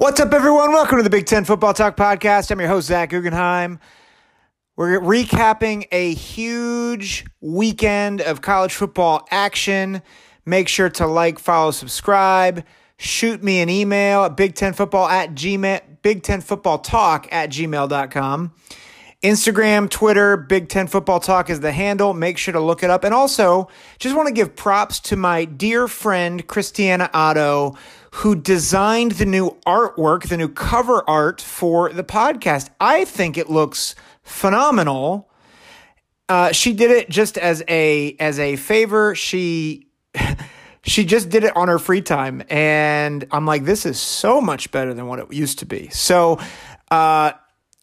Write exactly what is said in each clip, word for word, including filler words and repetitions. What's up, everyone? Welcome to the Big Ten Football Talk Podcast. I'm your host, Zach Guggenheim. We're recapping a huge weekend of college football action. Make sure to like, follow, subscribe. Shoot me an email at bigtenfootball at gmail, bigtenfootballtalk at gmail dot com. Instagram, Twitter, Big Ten Football Talk is the handle. Make sure to look it up. And also, just want to give props to my dear friend, Christiana Otto, who designed the new artwork, the new cover art for the podcast. I think it looks phenomenal. Uh, she did it just as a as a favor. She she just did it on her free time, and I'm like, this is so much better than what it used to be. So, uh,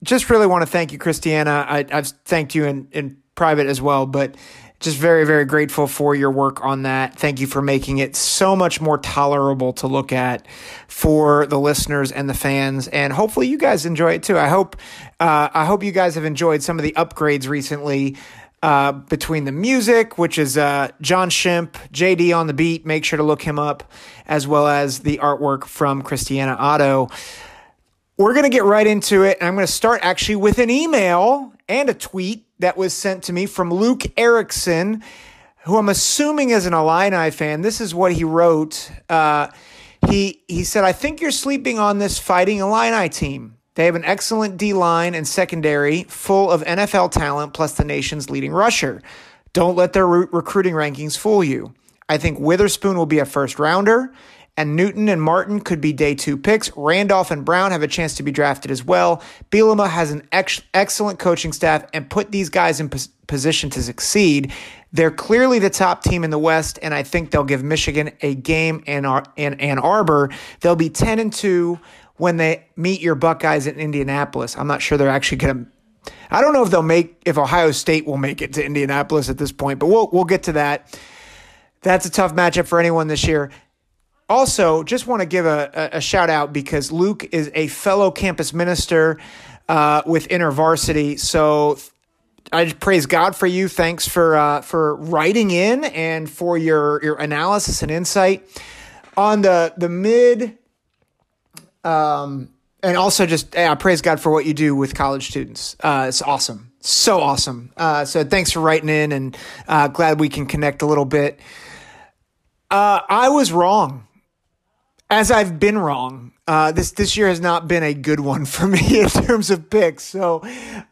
just really want to thank you, Christiana. I, I've thanked you in in private as well, but just very, very grateful for your work on that. Thank you for making it so much more tolerable to look at for the listeners and the fans. And hopefully you guys enjoy it too. I hope uh, I hope you guys have enjoyed some of the upgrades recently uh, between the music, which is uh, John Shimp, J D on the beat. Make sure to look him up, as well as the artwork from Christiana Otto. We're going to get right into it. And I'm going to start actually with an email and a tweet that was sent to me from Luke Erickson, who I'm assuming is an Illini fan. This is what he wrote. Uh, he he said, I think you're sleeping on this Fighting Illini team. They have an excellent D-line and secondary full of N F L talent, plus the nation's leading rusher. Don't let their re- recruiting rankings fool you. I think Witherspoon will be a first-rounder, and Newton and Martin could be day two picks. Randolph and Brown have a chance to be drafted as well. Bielema has an ex- excellent coaching staff and put these guys in pos- position to succeed. They're clearly the top team in the West, and I think they'll give Michigan a game in, Ar- in Ann Arbor. They'll be ten and two when they meet your Buckeyes in Indianapolis. I'm not sure they're actually going to – I don't know if they'll make – if Ohio State will make it to Indianapolis at this point, but we'll we'll get to that. That's a tough matchup for anyone this year. Also, just want to give a, a shout out because Luke is a fellow campus minister uh, with InterVarsity. So I just praise God for you. Thanks for uh, for writing in and for your, your analysis and insight on the the mid. Um, and also just yeah, praise God for what you do with college students. Uh, it's awesome. So awesome. Uh, so thanks for writing in, and uh, glad we can connect a little bit. Uh, I was wrong. As I've been wrong, uh, this this year has not been a good one for me in terms of picks. So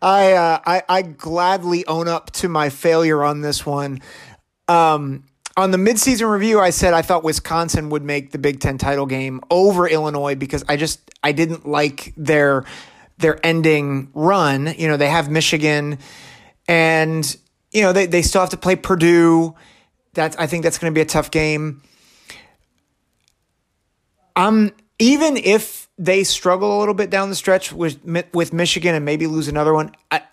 I uh, I, I gladly own up to my failure on this one. Um, on the midseason review, I said I thought Wisconsin would make the Big Ten title game over Illinois because I just I didn't like their their ending run. You know, they have Michigan, and you know they they still have to play Purdue. That's I think that's going to be a tough game. Um, even if they struggle a little bit down the stretch with with Michigan and maybe lose another one, I,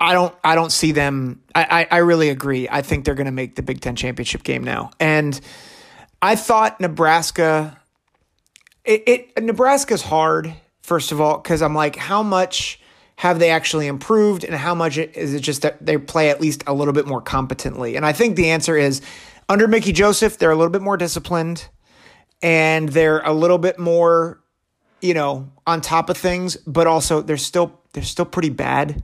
I don't I don't see them. I, I, I really agree. I think they're going to make the Big Ten championship game now. And I thought Nebraska. It, it Nebraska's hard, first of all, because I'm like, how much have they actually improved, and how much is it just that they play at least a little bit more competently? And I think the answer is under Mickey Joseph, they're a little bit more disciplined. And they're a little bit more, you know, on top of things, but also they're still they're still pretty bad.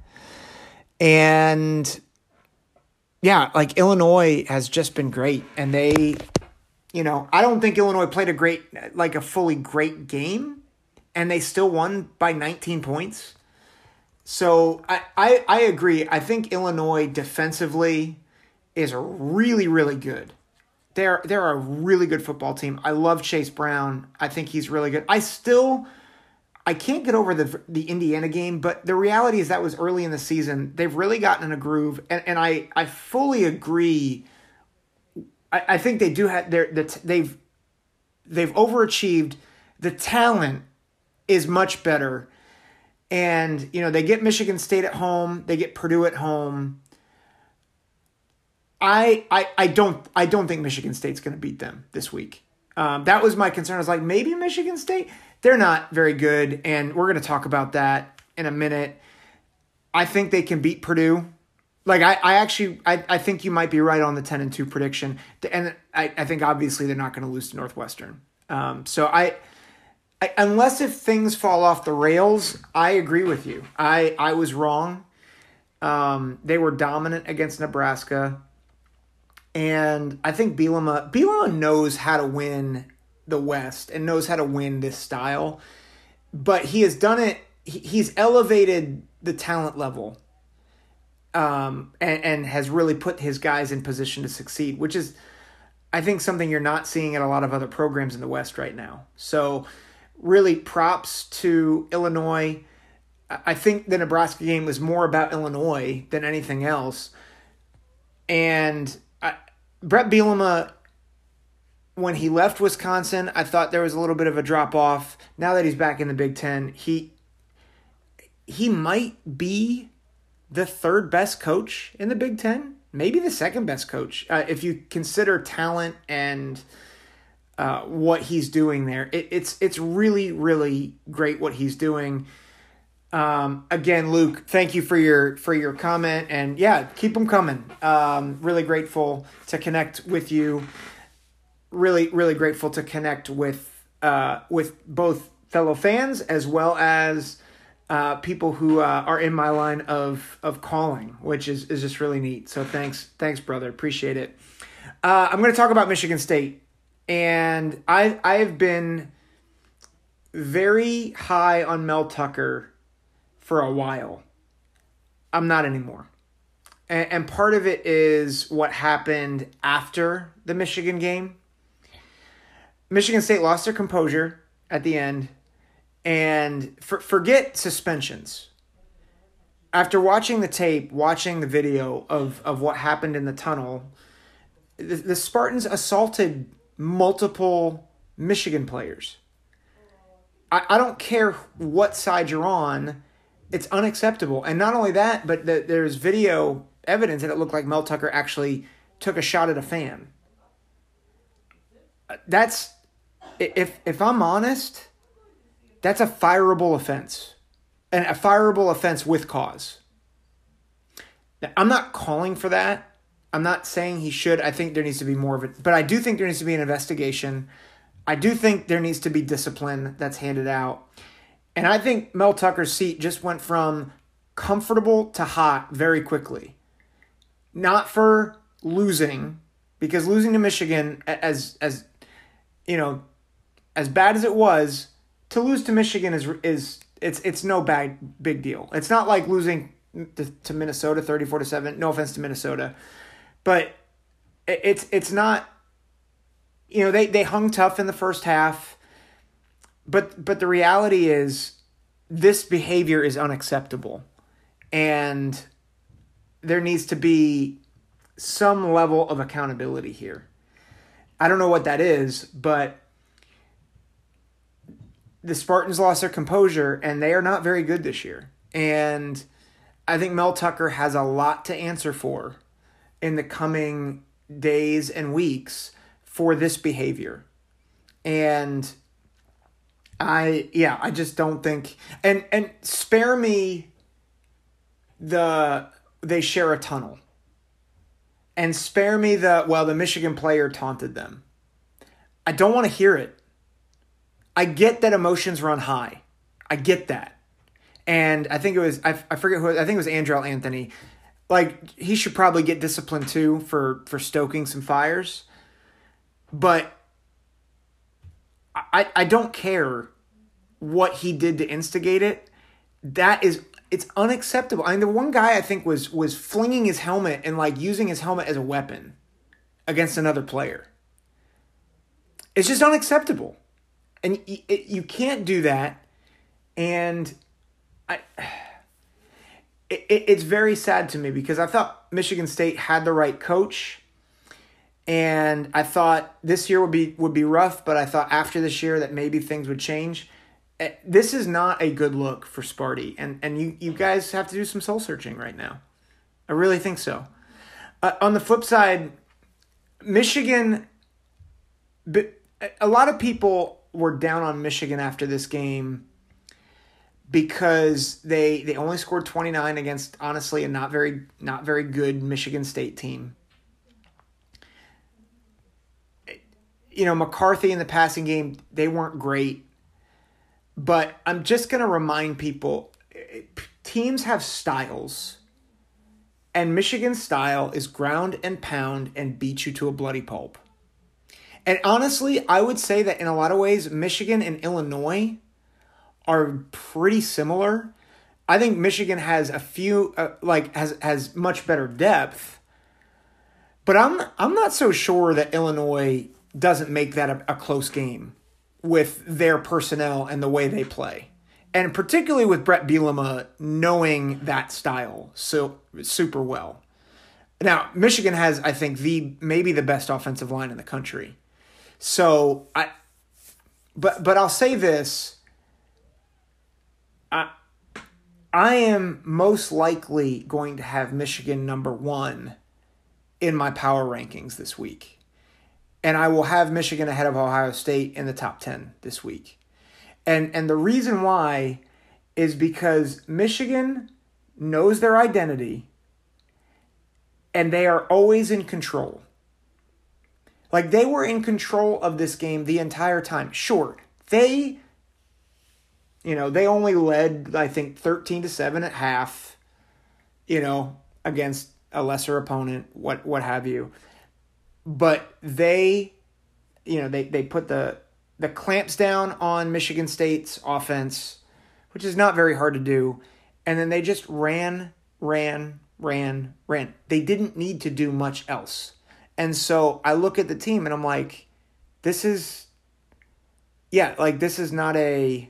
And yeah, like Illinois has just been great, and they, you know, I don't think Illinois played a great like a fully great game, and they still won by nineteen points. So I I, I agree. I think Illinois defensively is really really good. They're, they're a really good football team. I love Chase Brown. I think he's really good. I still – I can't get over the the Indiana game, but the reality is that was early in the season. They've really gotten in a groove, and, and I, I fully agree. I, I think they do have – they're the, they've they've overachieved. The talent is much better. And, you know, they get Michigan State at home. They get Purdue at home. I I, I don't I don't think Michigan State's going to beat them this week. Um, that was my concern. I was like, maybe Michigan State? They're not very good, and we're going to talk about that in a minute. I think they can beat Purdue. Like, I, I actually I, I think you might be right on the ten and two prediction. And I, I think, obviously, they're not going to lose to Northwestern. Um, so, I, I unless if things fall off the rails, I agree with you. I, I was wrong. Um, they were dominant against Nebraska. And I think Bielema, Bielema knows how to win the West and knows how to win this style. But he has done it. He, he's elevated the talent level um, and, and has really put his guys in position to succeed, which is, I think, something you're not seeing at a lot of other programs in the West right now. So really props to Illinois. I think the Nebraska game was more about Illinois than anything else. And Brett Bielema, when he left Wisconsin, I thought there was a little bit of a drop-off. Now that he's back in the Big Ten, he he might be the third best coach in the Big Ten, maybe the second best coach. Uh, if you consider talent and uh, what he's doing there, it, it's it's really, really great what he's doing. Um, again, Luke, thank you for your, for your comment, and yeah, keep them coming. Um, really grateful to connect with you. Really, really grateful to connect with, uh, with both fellow fans as well as, uh, people who, uh, are in my line of, of calling, which is, is just really neat. So thanks. Thanks, brother. Appreciate it. Uh, I'm going to talk about Michigan State, and I, I've been very high on Mel Tucker for a while. I'm not anymore. And, and part of it is what happened after the Michigan game. Michigan State lost their composure at the end. And for, forget suspensions. After watching the tape, watching the video of, of what happened in the tunnel, the, the Spartans assaulted multiple Michigan players. I, I don't care what side you're on. It's unacceptable. And not only that, but the, there's video evidence that it looked like Mel Tucker actually took a shot at a fan. That's, if if I'm honest, that's a fireable offense. And a fireable offense with cause. Now, I'm not calling for that. I'm not saying he should. I think there needs to be more of it. But I do think there needs to be an investigation. I do think there needs to be discipline that's handed out. And I think Mel Tucker's seat just went from comfortable to hot very quickly. Not for losing, because losing to Michigan, as as you know, as bad as it was, to lose to Michigan is is it's it's no bad big deal. It's not like losing to, to Minnesota thirty-four to seven. No offense to Minnesota, but it's it's not. You know, they they hung tough in the first half. But but the reality is this behavior is unacceptable, and there needs to be some level of accountability here. I don't know what that is, but the Spartans lost their composure, and they are not very good this year. And I think Mel Tucker has a lot to answer for in the coming days and weeks for this behavior. And I, yeah, I just don't think, and, and spare me the, they share a tunnel, and spare me the, well, the Michigan player taunted them. I don't want to hear it. I get that emotions run high. I get that. And I think it was, I, I forget who, I think it was Andrell Anthony. Like, he should probably get disciplined too for, for stoking some fires, but I, I don't care what he did to instigate it. That is, it's unacceptable. I mean, the one guy I think was was flinging his helmet and like using his helmet as a weapon against another player. It's just unacceptable. And it, it, you can't do that. And I, it, it's very sad to me, because I thought Michigan State had the right coach. And I thought this year would be would be rough, but I thought after this year that maybe things would change. this is not a good look for Sparty, and, and you, you guys have to do some soul-searching right now. I really think so. Uh, on the flip side, Michigan, a lot of people were down on Michigan after this game because they they only scored twenty-nine against, honestly, a not very not very good Michigan State team. You know, McCarthy in the passing game, they weren't great. But I'm just going to remind people, teams have styles. And Michigan's style is ground and pound and beat you to a bloody pulp. And honestly, I would say that in a lot of ways, Michigan and Illinois are pretty similar. I think Michigan has a few, uh, like, has has much better depth. But I'm I'm not so sure that Illinois doesn't make that a, a close game with their personnel and the way they play. And particularly with Brett Bielema knowing that style so super well. Now, Michigan has, I think, the maybe the best offensive line in the country. So I, but but I'll say this: I I am most likely going to have Michigan number one in my power rankings this week, and I will have Michigan ahead of Ohio State in the top ten this week. And and the reason why is because Michigan knows their identity and they are always in control. Like, they were in control of this game the entire time. Sure, they, you know, they only led, I think, thirteen to seven at half, you know, against a lesser opponent, what what have you. But they, you know, they, they put the the clamps down on Michigan State's offense, which is not very hard to do. And then they just ran, ran, ran, ran. They didn't need to do much else. And so I look at the team and I'm like, this is, yeah, like this is not a,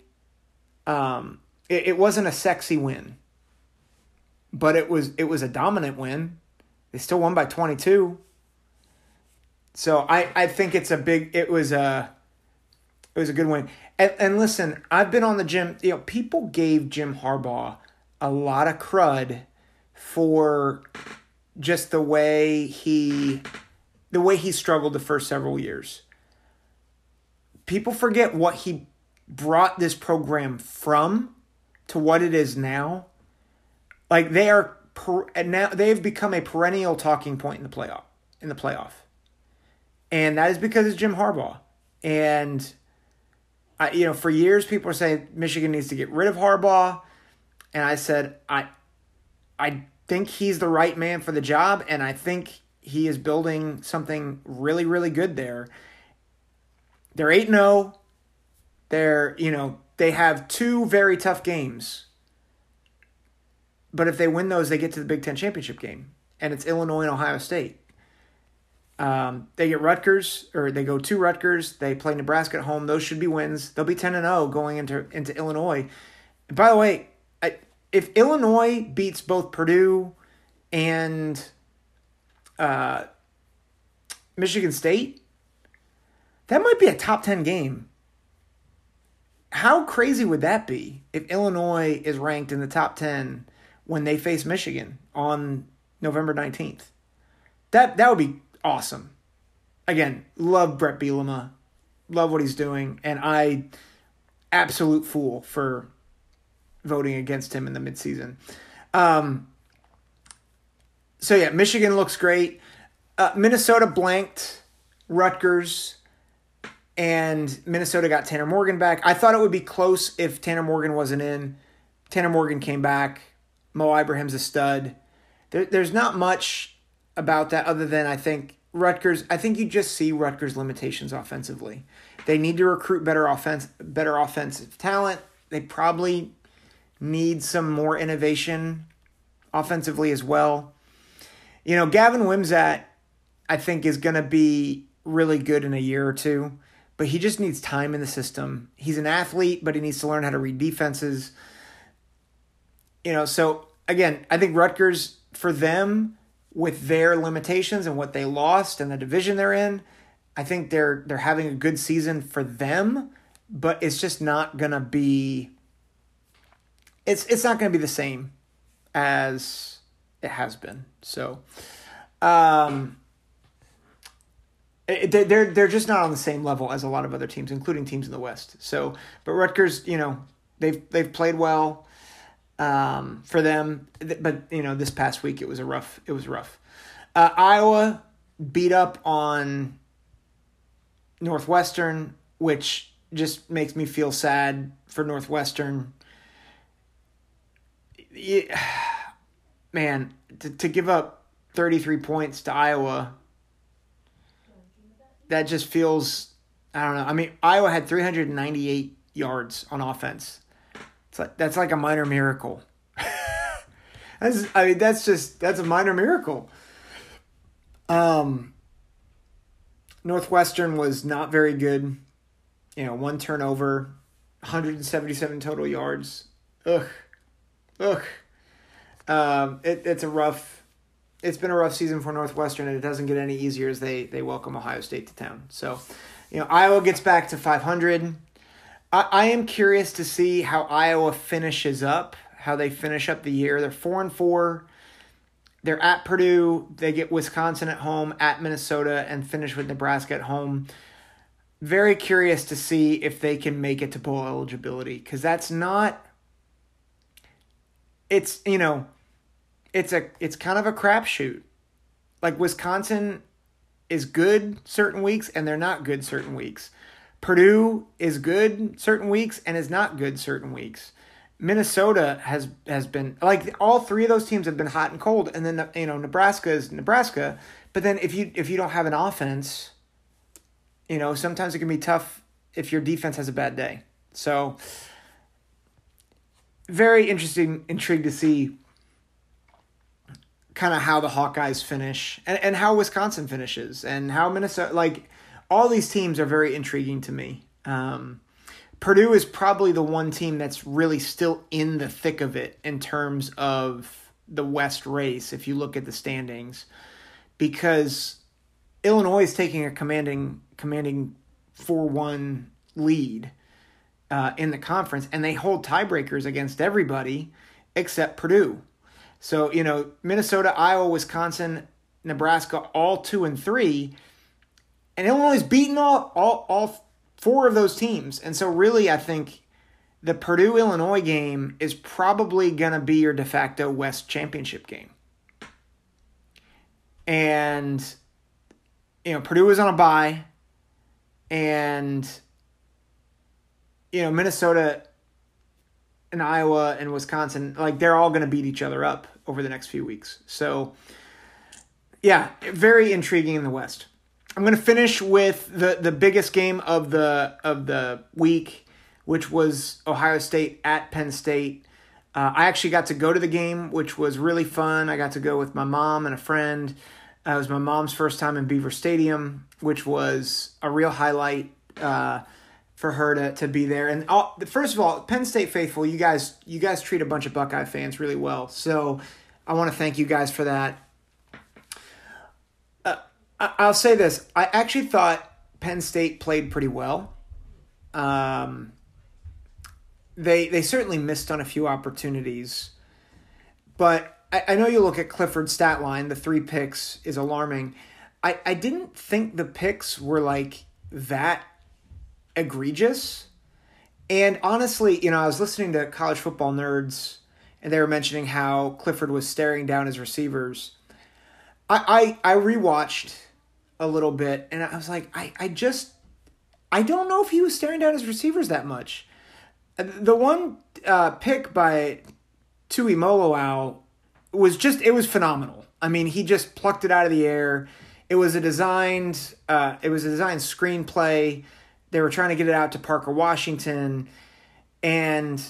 um, it, it wasn't a sexy win, but it was, it was a dominant win. They still won by twenty-two. So I, I think it's a big, it was a, It was a good win. And, and listen, I've been on the Jim. You know, people gave Jim Harbaugh a lot of crud for just the way he, the way he struggled the first several years. People forget what he brought this program from to what it is now. Like, they are per, now they've become a perennial talking point in the playoff, in the playoff, and that is because it's Jim Harbaugh. And I, you know, for years, people were saying Michigan needs to get rid of Harbaugh. And I said, I I think he's the right man for the job. And I think he is building something really, really good there. They're eight and oh. They're, you know, they have two very tough games. But if they win those, they get to the Big Ten championship game. And it's Illinois and Ohio State. Um, they get Rutgers, or they go to Rutgers. They play Nebraska at home. Those should be wins. They'll be ten and oh going into into Illinois. And by the way, I, if Illinois beats both Purdue and uh, Michigan State, that might be a top ten game. How crazy would that be if Illinois is ranked in the top ten when they face Michigan on November nineteenth? That that would be awesome. Again, love Brett Bielema. Love what he's doing. And I, absolute fool for voting against him in the midseason. Um, so, yeah, Michigan looks great. Uh, Minnesota blanked Rutgers, and Minnesota got Tanner Morgan back. I thought it would be close if Tanner Morgan wasn't in. Tanner Morgan came back. Mo Ibrahim's a stud. There, there's not much about that other than I think Rutgers, I think you just see Rutgers' limitations offensively. They need to recruit better offense, better offensive talent. They probably need some more innovation offensively as well. You know, Gavin Wimsatt, I think, is going to be really good in a year or two, but he just needs time in the system. He's an athlete, but he needs to learn how to read defenses. You know, so again, I think Rutgers, for them, with their limitations and what they lost and the division they're in, I think they're they're having a good season for them. but it's just not going to be it's it's not going to be the same as it has been. So um it, they're they're just not on the same level as a lot of other teams, including teams in the West. So but Rutgers, you know, they've they've played well um for them, but you know, this past week it was a rough it was rough. Uh, Iowa beat up on Northwestern, which just makes me feel sad for Northwestern. Yeah. Man, to, to give up thirty-three points to Iowa, that just feels, I don't know. I mean, Iowa had three hundred ninety-eight yards on offense. It's like, that's like a minor miracle. that's, I mean, that's just, that's a minor miracle. Um, Northwestern was not very good. You know, one turnover, one hundred seventy-seven total yards. Ugh. Ugh. Um, it, it's a rough, it's been a rough season for Northwestern, and it doesn't get any easier as they, they welcome Ohio State to town. So, you know, Iowa gets back to five hundred. I, I am curious to see how Iowa finishes up, how they finish up the year. They're four and four. They're at Purdue. They get Wisconsin at home, at Minnesota, and finish with Nebraska at home. Very curious to see if they can make it to bowl eligibility, because that's not – it's, you know, it's a it's kind of a crapshoot. Like, Wisconsin is good certain weeks, and they're not good certain weeks. Purdue is good certain weeks and is not good certain weeks. Minnesota has, has been like, all three of those teams have been hot and cold. And then, you know, Nebraska is Nebraska. But then if you, if you don't have an offense, you know, sometimes it can be tough if your defense has a bad day. So very interesting, intrigued to see kind of how the Hawkeyes finish and, and how Wisconsin finishes and how Minnesota, like, all these teams are very intriguing to me. Um, Purdue is probably the one team that's really still in the thick of it in terms of the West race, if you look at the standings, because Illinois is taking a commanding commanding four one lead uh, in the conference, and they hold tiebreakers against everybody except Purdue. So, you know, Minnesota, Iowa, Wisconsin, Nebraska, all two and three, and Illinois is beating all all all. four of those teams. And so really, I think the Purdue-Illinois game is probably going to be your de facto West championship game. And, you know, Purdue is on a bye. And, you know, Minnesota and Iowa and Wisconsin, like, they're all going to beat each other up over the next few weeks. So, yeah, very intriguing in the West. I'm going to finish with the, the biggest game of the of the week, which was Ohio State at Penn State. Uh, I actually got to go to the game, which was really fun. I got to go with my mom and a friend. Uh, it was my mom's first time in Beaver Stadium, which was a real highlight uh, for her to, to be there. And all, first of all, Penn State faithful, you guys you guys treat a bunch of Buckeye fans really well. So I want to thank you guys for that. I'll say this. I actually thought Penn State played pretty well. Um, they they certainly missed on a few opportunities. But I, I know you look at Clifford's stat line, the three picks is alarming. I, I didn't think the picks were, like, that egregious. And honestly, you know, I was listening to College Football Nerds, and they were mentioning how Clifford was staring down his receivers. I, I, I rewatched a little bit, and I was like, I, I just, I don't know if he was staring down his receivers that much. The one uh, pick by Tuimoloau was just, it was phenomenal. I mean, he just plucked it out of the air. It was a designed, uh, it was a designed screenplay. They were trying to get it out to Parker Washington, and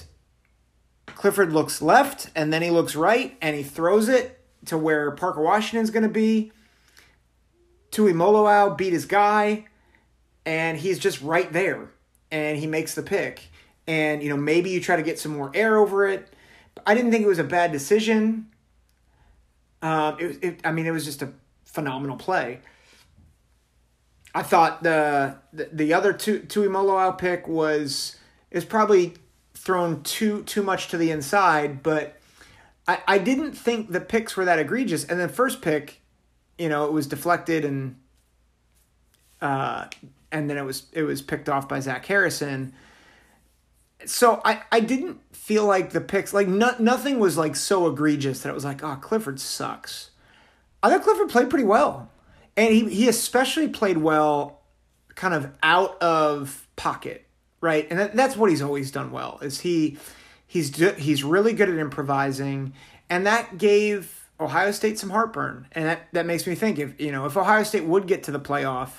Clifford looks left, and then he looks right, and he throws it to where Parker Washington's going to be. Tuimoloau beat his guy, and he's just right there, and he makes the pick. And, you know, maybe you try to get some more air over it. But I didn't think it was a bad decision. Um, it, it, I mean, it was just a phenomenal play. I thought the the, the other Tu Tuimoloau pick was is probably thrown too too much to the inside, but I, I didn't think the picks were that egregious. And then first pick, you know, it was deflected and uh and then it was it was picked off by Zach Harrison. So I, I didn't feel like the picks, like no, nothing was like so egregious that it was like, oh, Clifford sucks. I thought Clifford played pretty well. And he, he especially played well kind of out of pocket, right? And that, that's what he's always done well, is he he's do, he's really good at improvising. And that gave Ohio State some heartburn. And that, that makes me think, if you know, if Ohio State would get to the playoff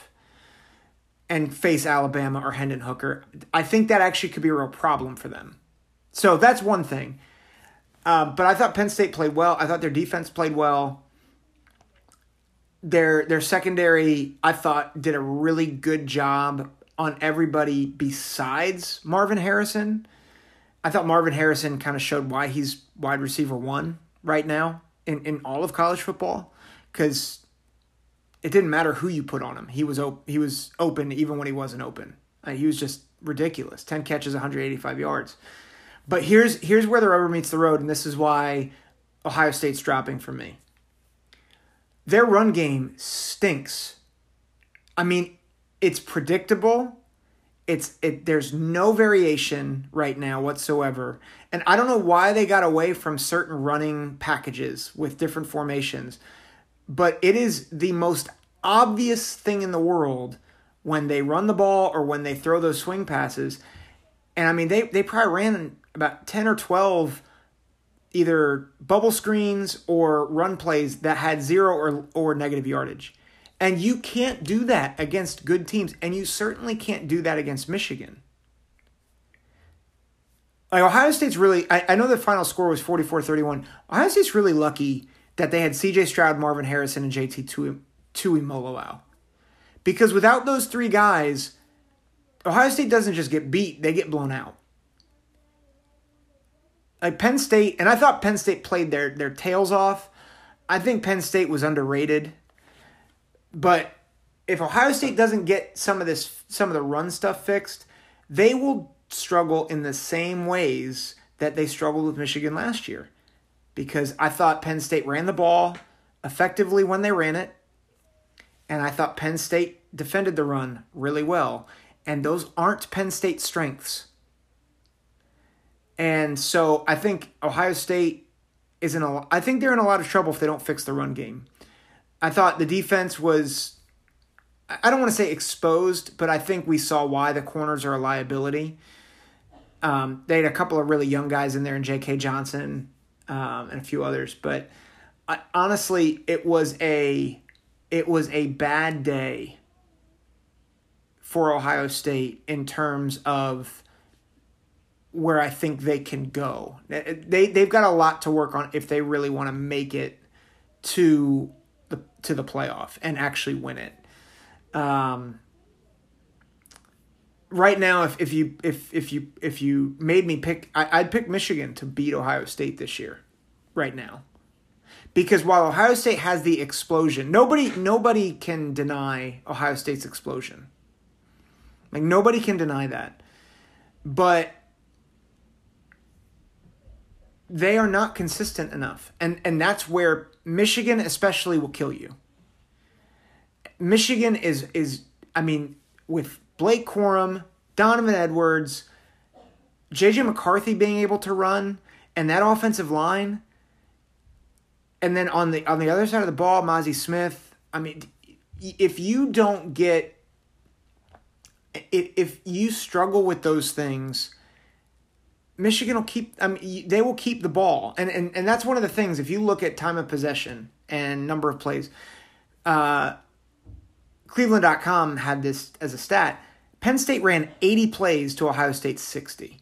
and face Alabama or Hendon Hooker, I think that actually could be a real problem for them. So that's one thing. Uh, but I thought Penn State played well. I thought their defense played well. Their their secondary, I thought, did a really good job on everybody besides Marvin Harrison. I thought Marvin Harrison kind of showed why he's wide receiver one right now in, in all of college football, because it didn't matter who you put on him. He was op- he was open even when he wasn't open. Uh, he was just ridiculous. ten catches, one hundred eighty-five yards. But here's here's where the rubber meets the road, and this is why Ohio State's dropping for me. Their run game stinks. I mean, it's predictable. It's it. There's no variation right now whatsoever. And I don't know why they got away from certain running packages with different formations. But it is the most obvious thing in the world when they run the ball or when they throw those swing passes. And, I mean, they, they probably ran about ten or twelve either bubble screens or run plays that had zero or or negative yardage. And you can't do that against good teams, and you certainly can't do that against Michigan. Like, Ohio State's really – I know the final score was forty-four thirty-one. Ohio State's really lucky – that they had C J Stroud, Marvin Harrison, and J T. Tuimoloau. Because without those three guys, Ohio State doesn't just get beat, they get blown out. Like Penn State, and I thought Penn State played their, their tails off. I think Penn State was underrated. But if Ohio State doesn't get some of this, some of the run stuff fixed, they will struggle in the same ways that they struggled with Michigan last year. Because I thought Penn State ran the ball effectively when they ran it. And I thought Penn State defended the run really well. And those aren't Penn State's strengths. And so I think Ohio State is in a, I think they're in a lot of trouble if they don't fix the run game. I thought the defense was, I don't want to say exposed, but I think we saw why the corners are a liability. Um, they had a couple of really young guys in there, and J K Johnson Um, and a few others, but I, honestly, it was a it was a bad day for Ohio State in terms of where I think they can go. They they've got a lot to work on if they really want to make it to the to the playoff and actually win it. Um, Right now, if, if you if if you if you made me pick, I, I'd pick Michigan to beat Ohio State this year, right now, because while Ohio State has the explosion, nobody nobody can deny Ohio State's explosion. Like nobody can deny that, but they are not consistent enough, and and that's where Michigan especially will kill you. Michigan is is I mean with. Blake Corum, Donovan Edwards, J J. McCarthy being able to run, and that offensive line. And then on the on the other side of the ball, Mazi Smith. I mean, if you don't get, if if you struggle with those things, Michigan will keep. I mean, they will keep the ball, and and and that's one of the things. If you look at time of possession and number of plays, uh. Cleveland dot com had this as a stat. Penn State ran eighty plays to Ohio State's sixty.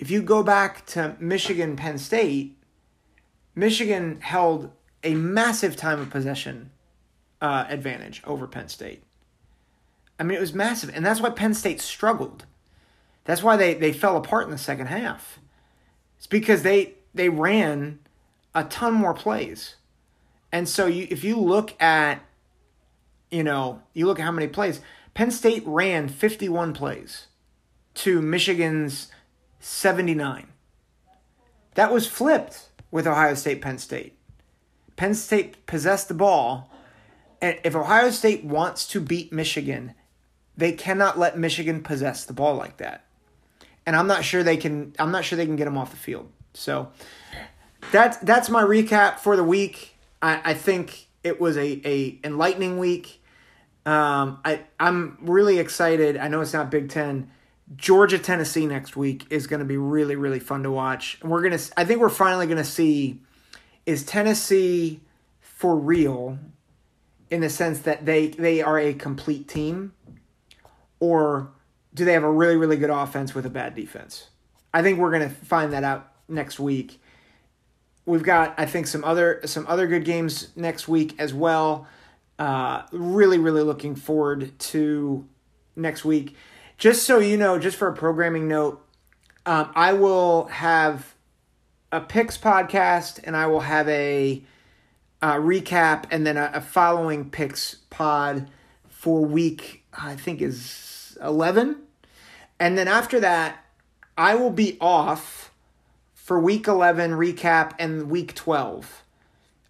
If you go back to Michigan-Penn State, Michigan held a massive time of possession uh, advantage over Penn State. I mean, it was massive, and that's why Penn State struggled. That's why they, they fell apart in the second half. It's because they, they ran a ton more plays. And so you, if you look at you know, you look at how many plays. Penn State ran fifty-one plays to Michigan's seventy-nine. That was flipped with Ohio State, Penn State. Penn State possessed the ball. And if Ohio State wants to beat Michigan, they cannot let Michigan possess the ball like that. And I'm not sure they can I'm not sure they can get them off the field. So that's that's my recap for the week. I, I think it was a, a enlightening week. Um, I, I'm really excited. I know it's not Big Ten. Georgia, Tennessee next week is going to be really, really fun to watch. We're gonna. I think we're finally going to see, is Tennessee for real in the sense that they, they are a complete team, or do they have a really, really good offense with a bad defense? I think we're going to find that out next week. We've got, I think, some other some other good games next week as well. Uh, really, really looking forward to next week. Just so you know, just for a programming note, um, I will have a picks podcast, and I will have a, a recap, and then a, a following picks pod for week, I think, is eleven. And then after that, I will be off for week eleven recap and week twelve.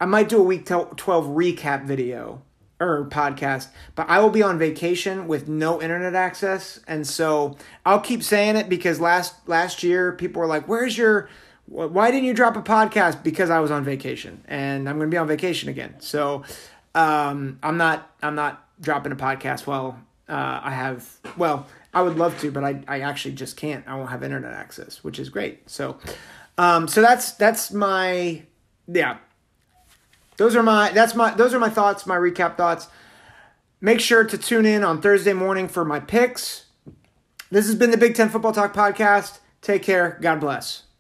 I might do a week twelve recap video or podcast, but I will be on vacation with no internet access. And so I'll keep saying it because last, last year people were like, where's your, why didn't you drop a podcast? Because I was on vacation, and I'm going to be on vacation again. So, um, I'm not, I'm not dropping a podcast. Well, uh, I have, well, I would love to, but I, I actually just can't. I won't have internet access, which is great. So, um, so that's, that's my, yeah, Those are my that's my those are my thoughts, my recap thoughts. Make sure to tune in on Thursday morning for my picks. This has been the Big Ten Football Talk Podcast. Take care. God bless.